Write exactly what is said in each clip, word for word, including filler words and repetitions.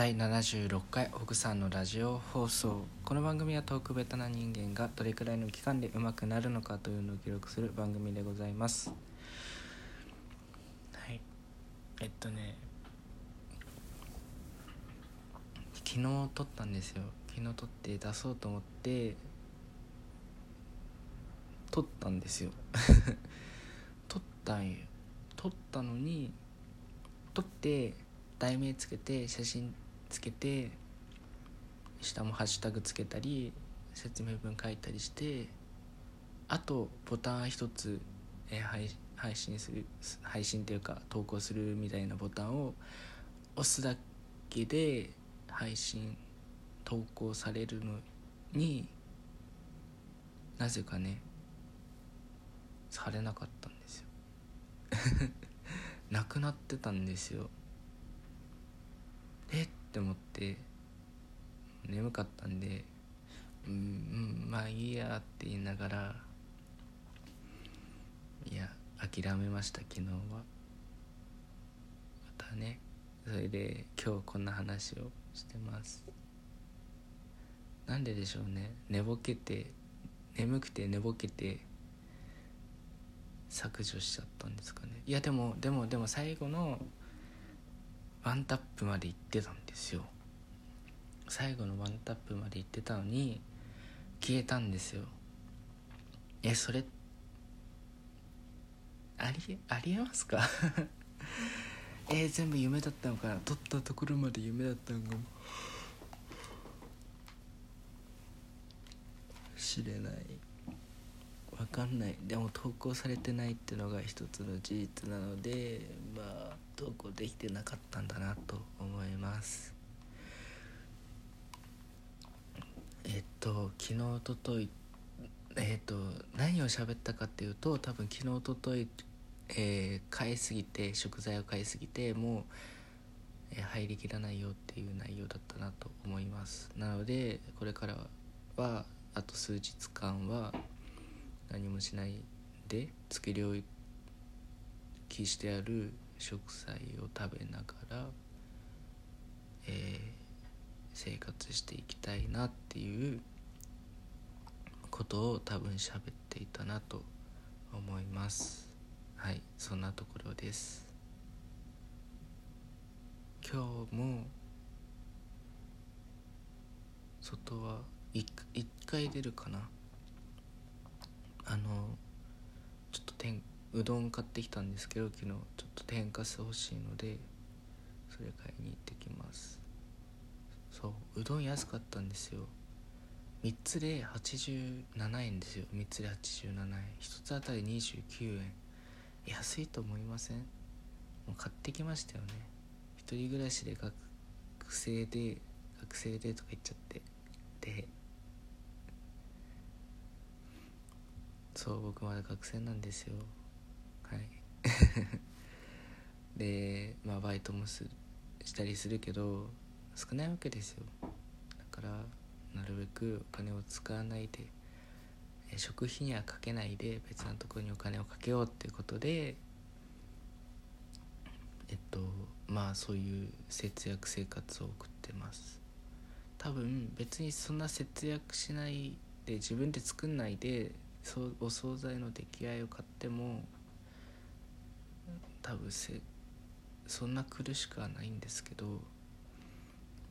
だいななじゅうろっかいほぐさんのラジオ放送。この番組はトークベタな人間がどれくらいの期間で上手くなるのかというのを記録する番組でございます。はいえっとね昨日撮ったんですよ。昨日撮って出そうと思って撮ったんですよ撮ったんよ撮ったのに撮って題名つけて写真つけて下もハッシュタグつけたり説明文書いたりしてあとボタン一つ、えー、配, 配信する配信というか投稿するみたいなボタンを押すだけで配信投稿されるのになぜかねされなかったんですよなくなってたんですよ。えって思って眠かったんでうんうんまあいいやって言いながらいや諦めました。昨日はまたねそれで今日こんな話をしてます。なんででしょうね。寝ぼけて眠くて寝ぼけて削除しちゃったんですかね。いやでもでもでも最後のワンタップまで行ってたんですよ。最後のワンタップまで行ってたのに消えたんですよ。えそれありありえますかえ全部夢だったのかな。撮ったところまで夢だったのかもしれない。わかんない。でも投稿されてないっていうのが一つの事実なのでまあ投稿できてなかったんだなと思います。えっと昨日おとといえっと何を喋ったかっていうと多分昨日おとといえー、買いすぎて食材を買いすぎてもう、えー、入りきらないよっていう内容だったなと思います。なのでこれからはあと数日間は何もしないで月料理してある食材を食べながら、えー、生活していきたいなっていうことを多分喋っていたなと思います。はい、そんなところです。今日も外は一回出るかな。あのちょっと天うどん買ってきたんですけど昨日ちょっと天かす欲しいのでそれ買いに行ってきます。そううどん安かったんですよ。みっつではちじゅうななえんですよ。みっつではちじゅうななえん。ひとつあたりにじゅうきゅうえん。安いと思いません？もう買ってきましたよね。一人暮らしで学生で学生でとか言っちゃってでそう僕まだ学生なんですよ。はいでまあバイトもすしたりするけど少ないわけですよ。だからなるべくお金を使わないで食費にはかけないで別のところにお金をかけようっていうことでえっとまあそういう節約生活を送ってます。多分別にそんな節約しないで自分で作んないでそうお惣菜の出来合いを買っても多分せそんな苦しくはないんですけど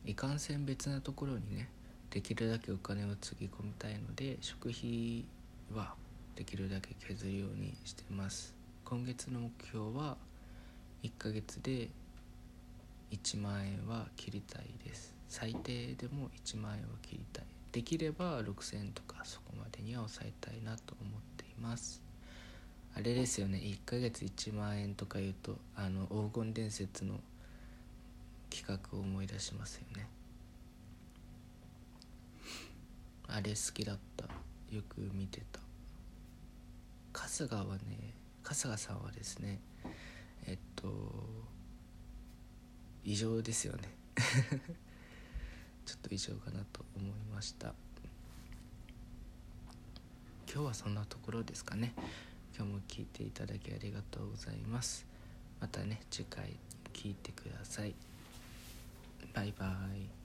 いかんせん別なところにねできるだけお金をつぎ込みたいので食費はできるだけ削るようにしてます。今月の目標はいっかげつでいちまんえんは切りたいです。最低でもいちまんえんは切りたい。できればろくせんえんとかそこまでには抑えたいなと思っています。あれですよねいっかげついちまんえんとか言うとあの黄金伝説の企画を思い出しますよね。あれ好きだった。よく見てた。春日はね、春日さんはですね、えっと異常ですよね。ちょっと異常かなと思いました。今日はそんなところですかね。今日も聞いていただきありがとうございます。またね次回聞いてください。バイバイ。バイバイ。